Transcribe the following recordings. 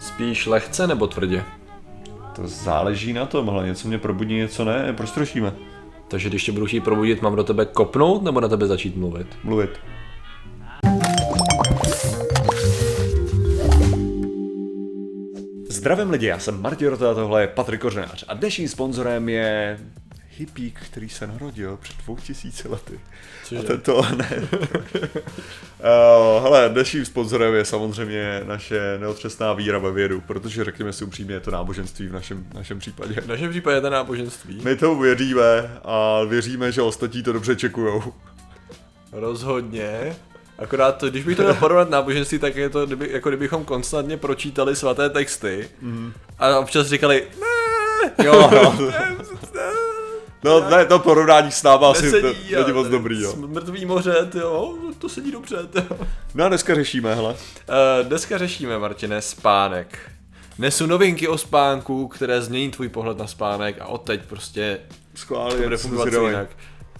Spíš lehce nebo tvrdě? To záleží na tom, hele, něco mě probudí, něco ne, prostrošíme. Takže když tě budu chtít probudit, mám do tebe kopnout nebo na tebe začít mluvit? Mluvit. Zdravím lidi, já jsem Martin Rota a tohle je Patrik Ořenář a dnešním sponzorem je hippík, který se narodil před 2000 lety. Cože? To ne. Hele, dnešním sponzorem je samozřejmě naše neotřesná víra ve vědu, protože řekněme si upřímně, je to náboženství v našem případě. V našem případě je to náboženství. My to věříme a věříme, že ostatní to dobře čekujou. Rozhodně. Akorát to, když bych to měl porovnat náboženství, tak je to, jako kdybychom konstantně pročítali svaté texty a občas říkali ne, to porovnání s náma asi není moc dobrý, jo. Mrtvý moře, jo, to sedí dobře, jo. No a dneska řešíme, hele. Dneska řešíme, Martine, spánek. Nesu novinky o spánku, které změní tvůj pohled na spánek a odteď prostě to bude fungovat jinak.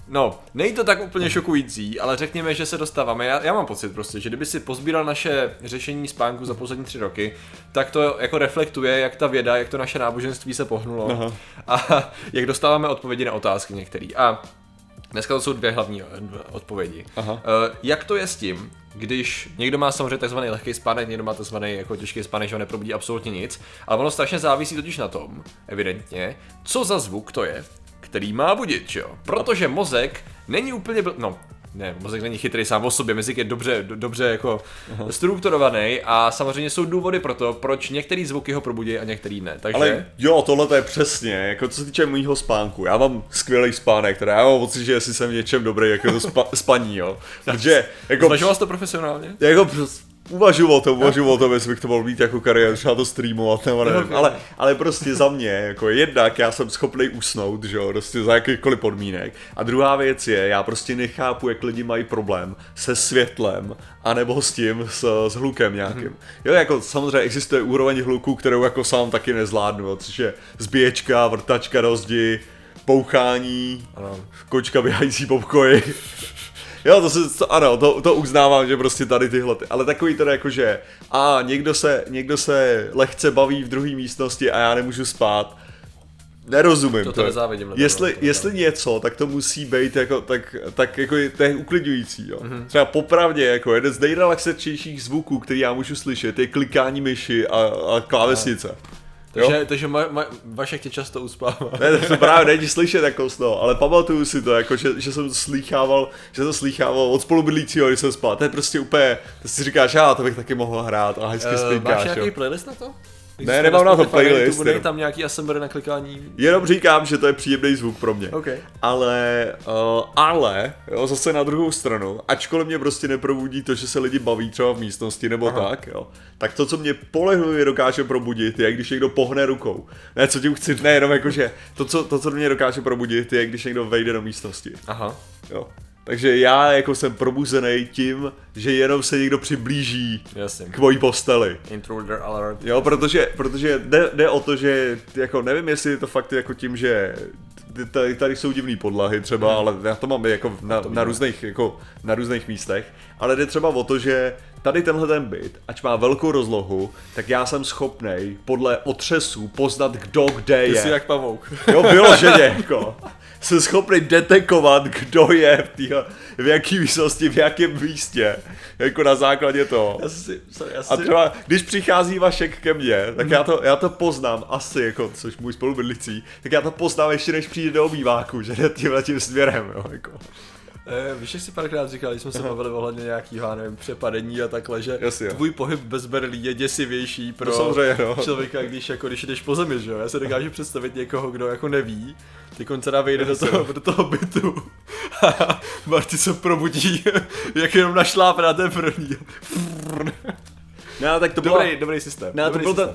No, nejde to tak úplně šokující, ale řekněme, že se dostáváme. Já mám pocit prostě, že kdyby si pozbíral naše řešení spánku za poslední 3 roky, tak to jako reflektuje, jak ta věda, jak to naše náboženství se pohnulo. Aha. A jak dostáváme odpovědi na otázky některé. A dneska to jsou 2 hlavní odpovědi. Jak to je s tím, když někdo má samozřejmě takzvaný lehký spánek, někdo má takzvaný jako těžký spánek, že ho neprobudí absolutně nic, ale ono strašně závisí totiž na tom, evidentně, co za zvuk to je, který má budit, jo? Protože mozek není úplně mozek není chytrý sám o sobě, mozek je dobře jako strukturovaný a samozřejmě jsou důvody pro to, proč některý zvuky ho probudí a některý ne. Takže... Ale jo, tohle to je přesně, jako co se týče mýho spánku. Já mám skvělý spánek, teda já mám pocit, že jestli jsem v něčem dobrý, jako to spaní, jo. Takže jako zvažoval jsi to profesionálně? Jako uvažuji o tom, jestli bych to mohl být jako kariéru, třeba to streamovat nebo nevím, ale prostě za mě, jako jednak já jsem schopný usnout, že jo, prostě za jakýchkoliv podmínek. A druhá věc je, já prostě nechápu, jak lidi mají problém se světlem, anebo s tím, s hlukem nějakým. Jo, jako samozřejmě existuje úroveň hluku, kterou jako sám taky nezvládnu, jo, což je zbíječka, vrtačka do zdi, pouchání, kočka běhající po pokoji. Jo, to uznávám, že prostě tady tyhle, ale takový teda jakože někdo se lehce baví v druhé místnosti a já nemůžu spát. Nerozumím. To nezávidím. Jestli něco, tak to musí být jako tak jako to je uklidňující, jo. Třeba popravdě jako jeden z nejrelaxačnějších zvuků, který já můžu slyšet, je klikání myši a klávesnice. Takže Vašek tě často uspává. Ne, to právě není slyšet jako z toho, ale pamatuju si to, jako, že jsem to slýchával od spolubydlícího, když jsem spal. To je prostě úplně, to si říkáš, to bych taky mohl hrát a hezky spinkáš. Máš nějaký playlist na to? Ne, nemám na to playlist. Bude tam nějaký ASMR na klikání? Jenom říkám, že to je příjemný zvuk pro mě. Okay. Ale jo, zase na druhou stranu, ačkoliv mě prostě neprobudí to, že se lidi baví třeba v místnosti nebo tak, jo, tak to, co mě polehlivě dokáže probudit, je, když někdo pohne rukou. Ne, co tím chci, ne, jenom jakože to, co mě dokáže probudit, je, když někdo vejde do místnosti. Aha. Jo. Takže já jako jsem probuzený tím, že jenom se někdo přiblíží k mojí posteli. Intruder alert. Jo, protože jde o to, že jako nevím, jestli je to fakt jako tím, že tady jsou divné podlahy třeba, ale já to mám jako na různých místech, ale jde třeba o to, že tady tenhle ten byt, ač má velkou rozlohu, tak já jsem schopnej podle otřesů poznat, kdo kde je. Ty jsi jak pavouk. Jo, vyloženě jako. Jsem schopný detekovat, kdo je v jaký místnosti, v jakém místě, jako na základě toho. A třeba, když přichází Vašek ke mně, tak já to poznám asi, jako, což můj spolubydlící, tak já to poznám ještě než přijde do obýváku, že jde tímhletím směrem, jo, jako. Víš, jak si párkrát říkal, když jsme se bavili ohledně nějakýho, nevím, přepadení a takhle, že jasně, tvůj pohyb bez berlí je děsivější pro člověka, když jdeš po zemi, že jo? Já se dokážu představit někoho, kdo jako neví, ty koncera vejde do toho bytu a Marty se probudí, jak jenom našlápne na ten první. No, tak to dobrý systém. No,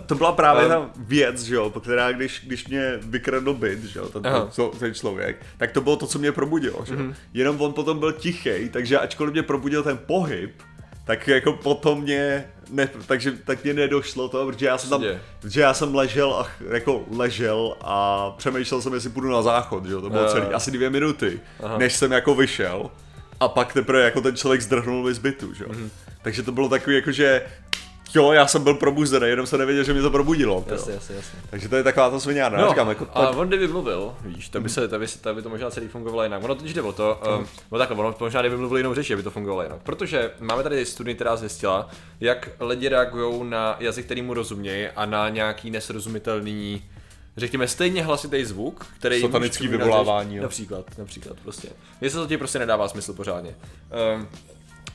to byla právě ta věc, že jo, která když mě vykradl byt, že jo, ten člověk, tak to bylo to, co mě probudilo, že jo. Jenom on potom byl tichý, takže ačkoliv mě probudil ten pohyb, tak jako potom mě mě nedošlo to, protože já jsem ležel a přemýšlel jsem, jestli půjdu na záchod, že jo, to bylo celý asi 2 minuty, než jsem jako vyšel a pak teprve jako ten člověk zdrhnul mi z bytu, že jo. Takže to bylo takový jakože jo, já jsem byl probuzený, jenom se nevěděl, že mě to probudilo. Jasně. Takže to je taková ta sviňárna, no, říkám, jako tak... A on kdyby mluvil, víš, tak by to možná celý fungovalo jinak. Ono totiž jde o to, no takhle, ono možná kdyby mluvil jinou řeči, aby to fungovalo jinak. Protože máme tady studii, která zjistila, jak lidi reagují na jazyk, který mu rozumějí, a na nějaký nesrozumitelný, řekněme, stejně hlasitý zvuk, který... Satanický vyvolávání. Řeč, například prostě. Jestli to ti prostě nedává smysl pořádně.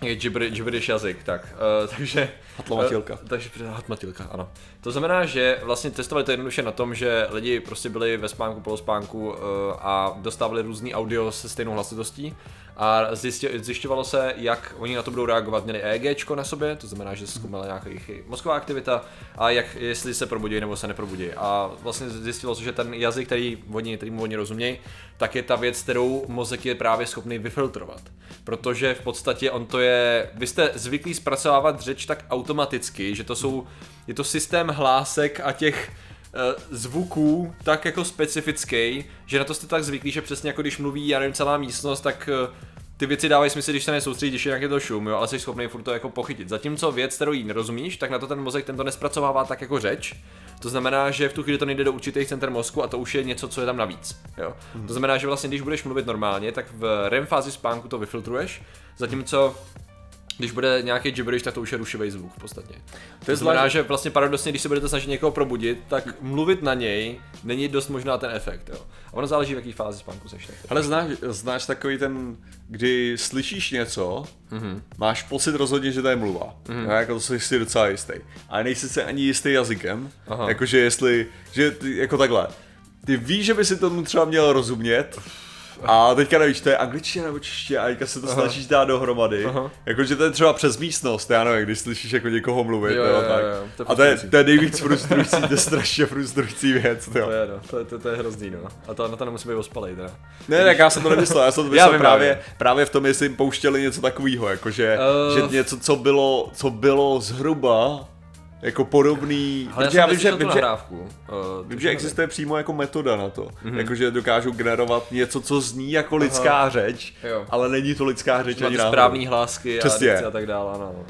Je gibberish jazyk, tak. Takže hatmatilka. Takže hatmatilka, ano. To znamená, že vlastně testovali to jednoduše na tom, že lidi prostě byli ve spánku, polospánku a dostávali různý audio se stejnou hlasitostí a zjišťovalo se, jak oni na to budou reagovat. Měli EEGčko na sobě, to znamená, že zkoumala nějaká jejich mozková aktivita a jak, jestli se probudí nebo se neprobudí. A vlastně zjistilo se, že ten jazyk, kterýmu oni rozumějí, tak je ta věc, kterou mozek je právě schopný vyfiltrovat. Protože v podstatě on to je, vy jste zvyklí zpracovávat řeč tak automaticky, že je to systém hlásek a těch zvuků tak jako specifický, že na to jste tak zvyklí, že přesně jako když mluví, já nevím, celá místnost, tak ty věci dávají smysl, když se nesoustředí, když je nějaký to šum, jo, ale jsi schopný furt to jako pochytit. Zatímco věc, kterou jí nerozumíš, tak na to ten mozek tento nespracovává tak jako řeč. To znamená, že v tu chvíli to nejde do určitých center mozku a to už je něco, co je tam navíc. Jo? To znamená, že vlastně když budeš mluvit normálně, tak v REM fázi spánku to vyfiltruješ, zatímco když bude nějaký gibberish, tak to už je rušivý zvuk v podstatě. To znamená, že vlastně paradoxně, když se budete snažit někoho probudit, tak mluvit na něj není dost možná ten efekt, jo. A ono záleží, v jaký fázi spánku seš. Ale znáš takový ten, kdy slyšíš něco, máš pocit rozhodně, že to je mluva. No, jako to jsi docela jistý. Ale nejsi se ani jistý jazykem, jakože jestli, že jako takhle. Ty víš, že by si tomu třeba měl rozumět, a teďka nevíš, to je angličtina nebo čeština a teďka se to snažíš dát dohromady. Jakože to je třeba přes místnost, já nevím, když slyšíš jako někoho mluvit, jo, tak. Jo, to je nejvíc frustrující, to je strašně frustrující věc, jo. To je hrozný, no. A to na to nemusí být ospalej, teda. Ne, tak já jsem to nemyslel, já jsem to myslel právě v tom, jestli jim pouštěli něco takovýho, jakože, že něco, co bylo zhruba jako podobný, protože já vím, že existuje přímo jako metoda na to, jakože dokážu generovat něco, co zní jako lidská řeč, jo, ale není to lidská řeč ani náhodou. Správný hlásky a tak dále, ano.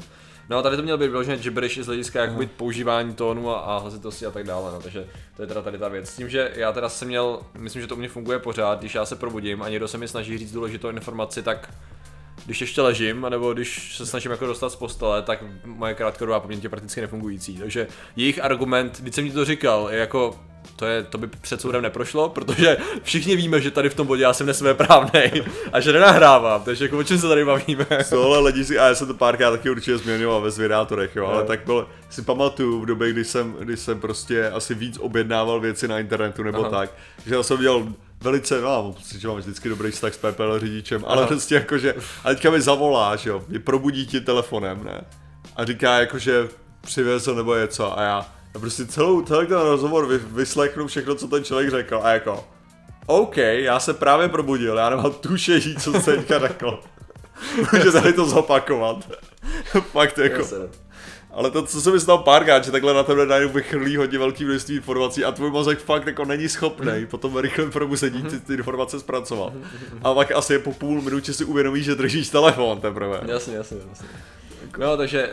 No tady to mělo být vyložené gibberish z hlediska jak být používání tónu a hlasitosti a tak dále, no, takže to je teda tady ta věc. S tím, že já teda jsem měl, myslím, že to u mě funguje pořád, když já se probudím a někdo se mi snaží říct důležitou informaci, tak když ještě ležím, anebo když se snažím jako dostat z postele, tak moje krátkodobá paměť je prakticky nefungující. Takže jejich argument, když jsem ti to říkal, je jako to by před soudem neprošlo, protože všichni víme, že tady v tom bodě já jsem nesvéprávnej a že nenahrávám, takže jako o čem se tady bavíme. Tohle lidi si, a já jsem to párkrát taky určitě změňoval ve zvědátorech, jo, ale takhle si pamatuju v době, kdy jsem prostě asi víc objednával věci na internetu nebo tak, že já jsem dělal velice, no, že mám vždycky dobrý vztah s PayPal řidičem, ale prostě jakože, a teďka mi zavoláš, jo, mě probudí ti telefonem, ne, a říká jakože přivezl nebo je co, a já prostě celý ten rozhovor vyslechnu všechno, co ten člověk řekl, a jako, OK, já se právě probudil, já nemám tušení, co se teďka řekl, může tady to zopakovat, fakt jako. Ale to, co se mi stalo párkrát, že takhle na tebe najednou vychrlí hodně velký množství informací a tvůj mozek fakt jako není schopný potom rychle probuzení ty informace zpracovat. A pak asi po půl minutě si uvědomíš, že držíš telefon teprve. Jasně. No, takže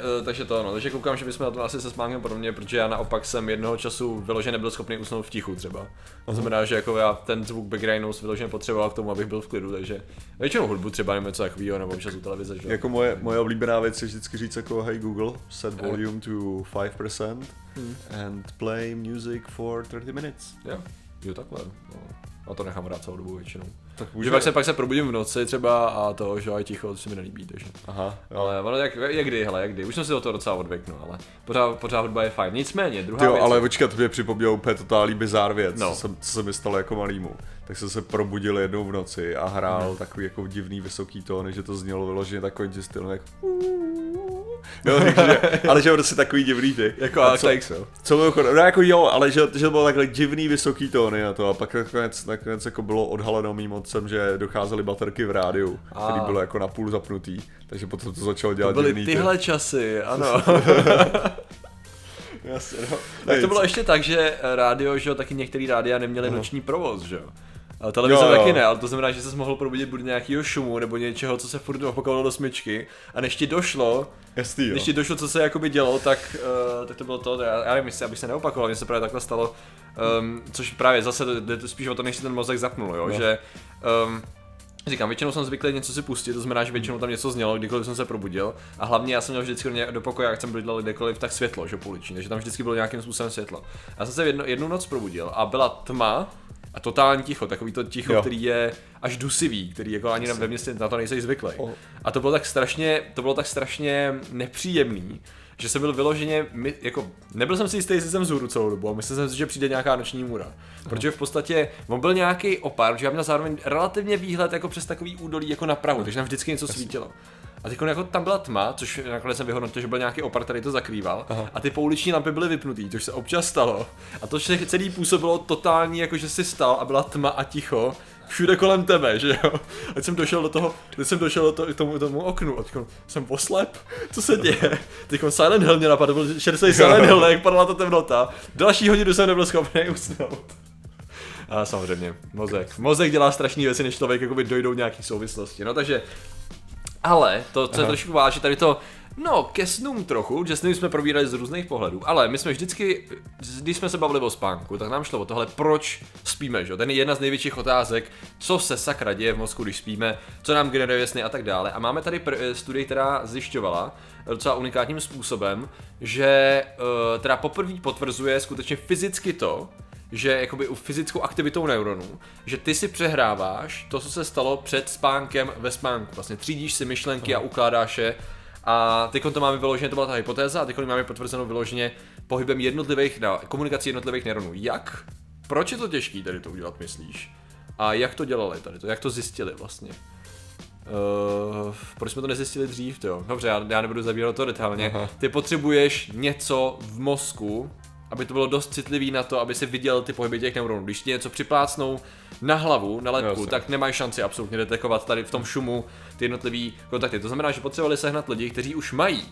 to ano, takže koukám, že bychom na to asi se spánkem podobně, protože já naopak jsem jednoho času vyloženě nebyl schopný usnout v tichu třeba. To znamená, že jako já ten zvuk backgroundu vyloženě potřeboval k tomu, abych byl v klidu, takže většinou hudbu třeba nebo něco takového, nebo čas u televize, že? Jako moje oblíbená věc je vždycky říct jako hey Google, set volume to 5% and play music for 30 minutes. Jo, takhle. A to nechám rád celou dobu většinou. Že pak se probudím v noci třeba a to, že aj ticho, to se mi nelíbí, takže. Ale ono jak kdy, už jsem si do toho docela odvyknul, ale pořád hudba je fajn. Nicméně, druhá věc. Jo, ale počkat, mě připomněl úplně totální bizár věc, no. co se mi stalo jako malýmu. Tak jsem se probudil jednou v noci a hrál takový jako divný vysoký tón, že to znělo vyloženě takovým stylem jak no, takže, ale že prostě takový divný ty. Jako Altax, jo. Co bylo chodem, no jako jo, ale že to bylo takhle divný vysoký tóny na to a pak nakonec jako bylo odhaleno mým otcem, že docházely baterky v rádiu, který bylo jako napůl zapnutý, takže potom to začalo dělat divný ty. To byly tyhle časy, ano. Jasně, no. Tak to bylo ještě tak, že rádio, že jo, taky některý rádia neměly noční provoz, že jo. Televize taky ne, ale to znamená, že ses mohl probudit buď nějakýho šumu nebo něčeho, co se furt opakovalo do smyčky. A než ti došlo, než ti došlo, co se jakoby dělo, tak, tak to bylo to, já nevím, abych se neopakoval, mně se právě takhle stalo, což právě zase jde spíš o to, než si ten mozek zapnul, jo, no. Že... říkám, většinou jsem zvyklý něco si pustit, to znamená, že většinou tam něco znělo, kdykoliv jsem se probudil. A hlavně já jsem měl vždycky do pokoje, jak jsem bydlel kdekoliv, tak světlo, že půliční, takže tam vždycky bylo nějakým způsobem světlo. Já jsem se jednu noc probudil a byla tma a totální ticho, takový to ticho, jo. Který je až dusivý, který jako ani ve městě na to nejseš zvyklý. Oh. A to bylo tak strašně nepříjemný, že jsem byl vyloženě, jako nebyl jsem si jistý, jestli jsem vzhůru celou dobu a myslel jsem si, že přijde nějaká noční můra. Protože v podstatě on byl nějaký opar, protože já měl zároveň relativně výhled jako přes takový údolí jako na Prahu, takže tam vždycky něco svítilo. A teď jako tam byla tma, což nakonec jsem vyhodnotil, že byl nějaký opar, který to zakrýval. Aha. A ty pouliční lampy byly vypnutý, což se občas stalo. A to celý působilo totální, jako že jsi stal a byla tma a ticho. Všude kolem tebe, že jo? Ať jsem došel do toho, k tomu oknu, a teďko jsem poslep, co se děje? Teďko Silent Hill mě napadl, byl 60 Silent Hill, jak padla ta temnota. Další hodinu jsem nebyl schopný usnout. A samozřejmě, mozek dělá strašný věci, než člověk jakoby dojdou nějaký souvislosti, no takže... Ale, to co je trošku váží, tady to... No, ke snům trochu, že sny jsme probírali z různých pohledů, ale my jsme vždycky, když jsme se bavili o spánku, tak nám šlo o tohle, proč spíme, že? Ten je jedna z největších otázek, co se sakra děje v mozku, když spíme, co nám generuje sny a tak dále. A máme tady studii, která zjišťovala docela unikátním způsobem, že teda poprvé potvrzuje skutečně fyzicky to, že jakoby u fyzickou aktivitou neuronů, že ty si přehráváš to, co se stalo před spánkem ve spánku, vlastně třídíš si myšlenky a ukládáš je. A teďkon to máme vyloženě, to byla ta hypotéza, a teďkon máme potvrzenou vyloženě pohybem jednotlivých, komunikací jednotlivých neuronů. Jak? Proč je to těžký tady to udělat, myslíš? A jak to dělali tady to? Jak to zjistili vlastně? Proč jsme to nezjistili dřív, to jo? Dobře, já nebudu zabírat to detailně. Aha. Ty potřebuješ něco v mozku, aby to bylo dost citlivý na to, aby si viděl ty pohyby těch neuronů. Když ti něco připlácnou na hlavu, na lebku, tak nemají šanci absolutně detekovat tady v tom šumu ty jednotlivý kontakty. To znamená, že potřebovali sehnat lidi, kteří už mají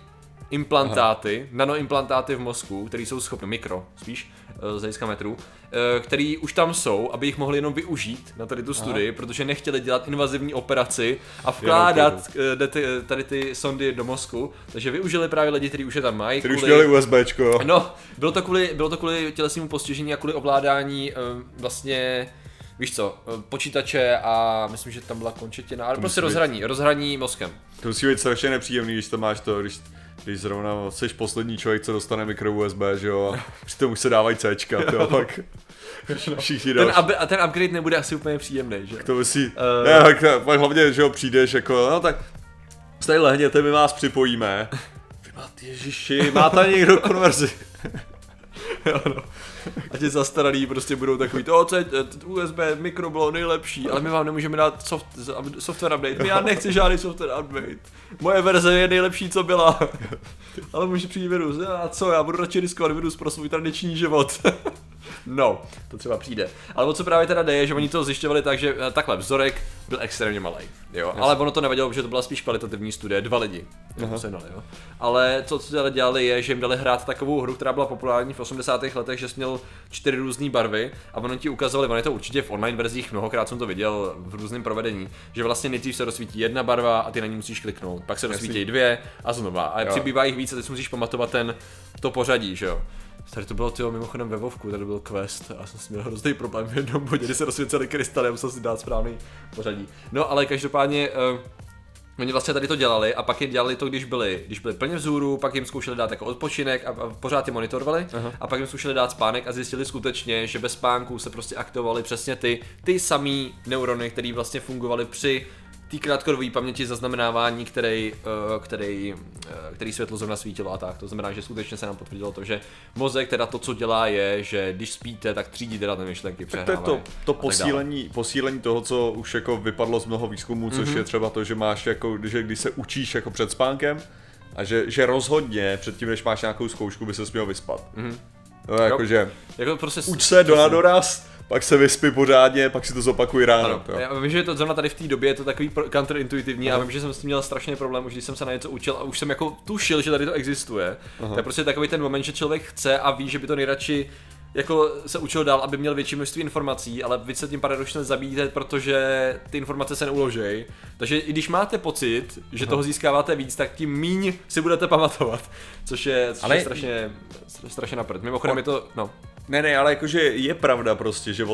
implantáty, nanoimplantáty v mozku, které jsou schopni, z hlediska metrů, který už tam jsou, aby jich mohli jenom využít na tady tu studii, protože nechtěli dělat invazivní operaci a vkládat tady ty sondy do mozku, takže využili právě lidi, kteří už je tam mají. Kteří už měli USBčko, jo. No, bylo to kvůli tělesnému postižení a kvůli ovládání vlastně... Víš co, počítače a myslím, že tam byla končetina, ale prostě rozhraní mozkem. To musí být strašně nepříjemný, když to máš to, když zrovna jsi poslední člověk, co dostane micro USB, že jo, a přitom už se dávají Cčka, jo, pak všichni další. A ten upgrade nebude asi úplně příjemný, že jo? To musí, pak hlavně, že jo, přijdeš jako, no tak, tady lehněte, my vás připojíme. Ježiši, má tam někdo konverzi. Jo, no. A ti zastaralí prostě budou takový to, USB mikro bylo nejlepší, ale my vám nemůžeme dát software update. Já nechci žádný software update. Moje verze je nejlepší, co byla. Ale může přijít virus. A co, já budu radši riskovat virus pro svůj tradiční život. No, to třeba přijde. Ale o co právě teda jde, je, že oni to zjišťovali tak, že takhle vzorek byl extrémně malý. Jo, ale ono to nevadilo, protože to byla spíš kvalitativní studie, 2 lidi. Dali, jo. Ale co dělali je, že jim dali hrát takovou hru, která byla populární v 80. letech, že jsi měl 4 různé barvy a ono ti ukazovali, ono je to určitě v online verzích, mnohokrát jsem to viděl v různém provedení, že vlastně nejdřív se rozsvítí jedna barva a ty na ní musíš kliknout, pak se rozsvítí dvě a znova. A přibývá jich víc a teď musíš pamatovat to pořadí, že jo. Tady to bylo tyjo, mimochodem ve Vovku, tady byl quest a jsem si měl hrozný problém v jednom bodě, kdy se rozsvěceli krystaly, musel si dát správný pořadí. No ale každopádně, oni vlastně tady to dělali a pak jim dělali to, když byli plně vzhůru, pak jim zkoušeli dát jako odpočinek a pořád je monitorovali. Aha. A pak jim zkoušeli dát spánek a zjistili skutečně, že bez spánku se prostě aktivovaly přesně ty samý neurony, které vlastně fungovaly při té krátkodobé paměti zaznamenávání, který světlo zrovna svítilo a tak. To znamená, že skutečně se nám potvrdilo to, že mozek teda to, co dělá, je, že když spíte, tak třídí teda ty myšlenky, přehrávají. To je to posílení toho, co už jako vypadlo z mnoho výzkumů, což je třeba to, že máš jako, že když se učíš jako před spánkem a že rozhodně předtím, než máš nějakou zkoušku, by se směl vyspat. No, jakože jako prostě uč se do nadoraz, pak se vyspí pořádně, pak si to zopakuj ráno. Ano, já vím, že to zrovna tady v té době je to takový counterintuitivní. Aha. A vím, že jsem s tím měl strašný problém, už když jsem se na něco učil a už jsem jako tušil, že tady to existuje. Aha. To je prostě takový ten moment, že člověk chce a ví, že by to nejradši jako se učil dál, aby měl větší množství informací, ale vy se tím paradoxně zabíjíte, protože ty informace se neuložejí. Takže i když máte pocit, že toho získáváte víc, tak tím míň si budete pamatovat, což je strašně na prd. Mimochodem je to, no. Ne, ale jakože je pravda prostě, že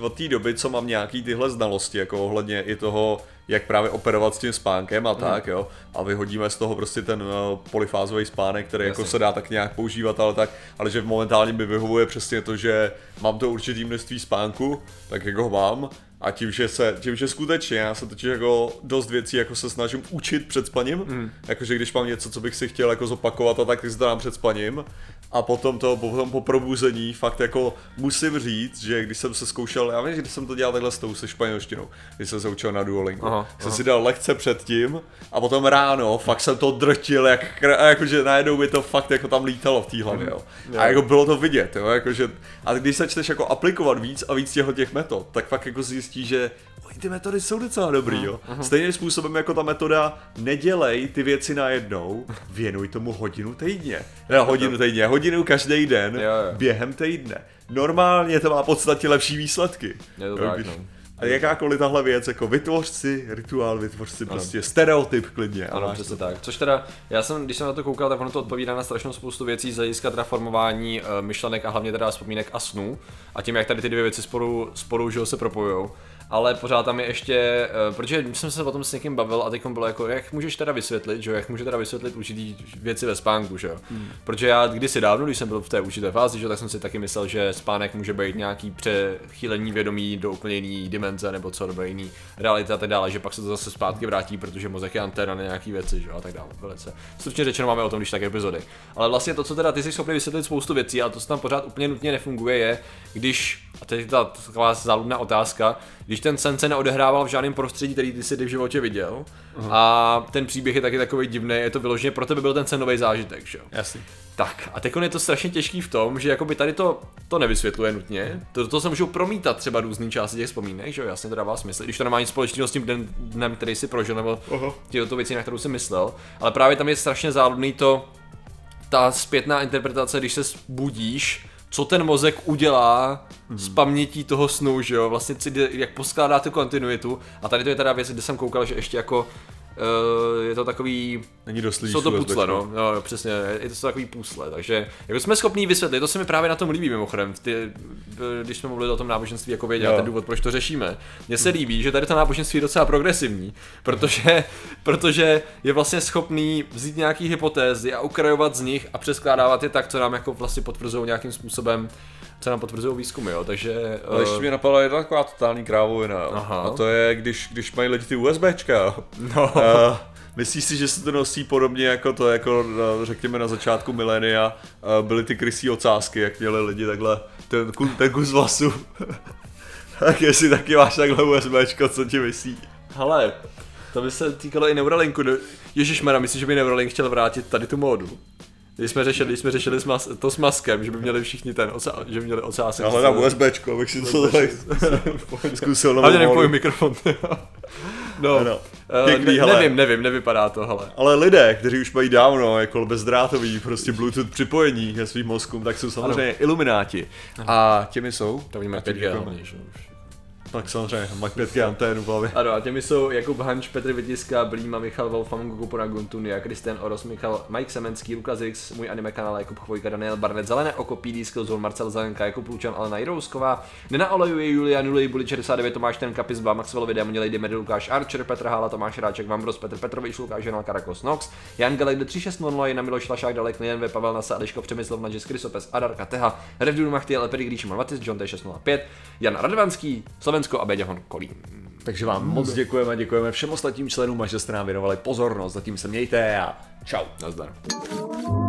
od té doby, co mám nějaký tyhle znalosti, jako ohledně i toho, jak právě operovat s tím spánkem a tak, jo, a vyhodíme z toho prostě ten polyfázový spánek, který jako se dá tak nějak používat, ale že momentálně mi vyhovuje přesně to, že mám to určitý množství spánku, tak jako ho mám, a tím, že skutečně já se totiž jako dost věcí jako se snažím učit před spaním, jakože když mám něco, co bych si chtěl jako zopakovat a tak si to dám před spaním, a potom po probuzení fakt jako musím říct, že když jsem se zkoušel, já vím, že když jsem to dělal takhle s tou se španělštinou, když jsem se učil na Duolingu, jsem si dal lekce předtím a potom ráno fakt jsem to drtil, jakože najednou by to fakt jako tam lítalo v té hlavě, jo. A jako bylo to vidět, jo, jakože, a když začneš jako aplikovat víc a víc těch metod, tak fakt jako zjistíš, že ty metody jsou docela dobrý, jo. Stejným způsobem jako ta metoda nedělej ty věci najednou, věnuj tomu hodinu každý den během týdne. Normálně to má v podstatě lepší výsledky. A jakákoliv tahle věc, jako vytvoř si rituál, vytvoř si prostě stereotyp klidně. Ano, přesně tak. Což teda, já jsem, když jsem na to koukal, tak ono to odpovídá na strašnou spoustu věcí z hlediska teda formování myšlenek a hlavně teda vzpomínek a snů. A tím, jak tady ty dvě věci spolu že se propojujou. Ale pořád tam je ještě, protože jsem se o tom s někým bavil a teď bylo jako, jak může teda vysvětlit určitý věci ve spánku, že jo. Protože já kdysi dávno, když jsem byl v té určité fázi, že tak jsem si taky myslel, že spánek může být nějaký přechýlení vědomí do úplně jiný dimenze nebo co, nebo jiný realita a tak dále, že pak se to zase zpátky vrátí, protože mozek je anténa na nějaký věci, že jo, a tak dále. Velice stručně řečeno máme o tom, když tak epizody. Ale vlastně to, co teda ty jsi schopný vysvětlit spoustu věcí, ale to co tam pořád úplně nutně nefunguje, je, když, a teď ta taková záludná otázka, když ten sen se neodehrával v žádném prostředí, který ty jsi v životě viděl, a ten příběh je taky takový divný, je to vyloženě pro tebe byl ten senový zážitek, že jo? Jasně. Tak, a teď je to strašně těžký v tom, že jakoby tady to nevysvětluje nutně, to se můžou promítat třeba různý části těch vzpomínek, že jo, jasně to dává smysl, když to nemá nic společného s tím dnem, který si prožil, nebo těchto věcí, na kterou jsi myslel, ale právě tam je strašně záludný ta zpětná interpretace, když se budíš, co ten mozek udělá s pamětí toho snu, že jo, vlastně jak poskládá tu kontinuitu a tady to je teda věc, kde jsem koukal, že ještě jako je to takový, jsou to pucle, no, přesně, je to takový pucle, takže jako jsme schopní vysvětlit, to se mi právě na tom líbí mimochodem, když jsme mluvili o tom náboženství jako vědě a ten důvod, proč to řešíme, mně se líbí, že tady to náboženství je docela progresivní, protože je vlastně schopný vzít nějaký hypotézy a ukrajovat z nich a přeskládávat je tak, co nám jako vlastně potvrzují nějakým způsobem, co nám potvrzují výzkumy, jo, takže... Ale ještě mě napadla jedna taková totální krávovina, jo. A to je, když mají lidi ty USBčka, no. Myslíš si, že se to nosí podobně jako to, jako řekněme na začátku milénia, byly ty krysí ocásky, jak měli lidi takhle, ten kus vlasu. Tak jestli taky máš takhle USBčko, co ti visí? Hele, to by se týkalo i Neuralinku. Ježišmara, myslíš, že by Neuralink chtěl vrátit tady tu módu? Když jsme řešili to s Maskem, že by měli všichni že by měli ocásek. Ale na USBčko, abych si to tady zkusil novou módu. Nepojím mikrofon. No. Nevím, nevypadá to, hele. Ale lidé, kteří už mají dávno jako bezdrátový prostě Bluetooth připojení ke svým mozkům, tak jsou samozřejmě ilumináti. A těmi jsou? To vidíme 5G hlavně, že už. Tak samozřejmě, mají 5G anténu v hlavě. Ano, a těmi jsou Jakub Hanch, Petr Vítiska, Blíma, Michal Wolfamungu, Pona Guntunia, Kristian Oros, Michal Mike Semenský, Lukáš Archer, můj anime kanál Jakub Chvojka, Daniel Barlet, Zelené oko, PD Skillzone, Marcel Zalenka, Jakub Plučan, Alena Jirousková, Nenaolejuje Julia, Nulej Buli 69, Tomáš Tenkapis, Maxwellovidea, Emil Leidy, Lukáš Archer, Petr Hala, Tomáš Ráček, Vambros, Petr Petrovič, Lukáš Jernal, Karakos Nox, Jan Karakos 3600, Jana Miloš Šašk, Dalek Nejen, Pavel Nasa, Adeško, Přemyslovna, Jis Krysopes, Adarka Teha, Revdu Machtiel, Petr Petrovič, Michal Mike Semenský, John T605, Jan Radvanský, Slovensko a Béďa Honkolín. Takže vám moc děkujeme všem ostatním členům, že jste nám věnovali pozornost. Zatím se mějte a čau. Nazdar.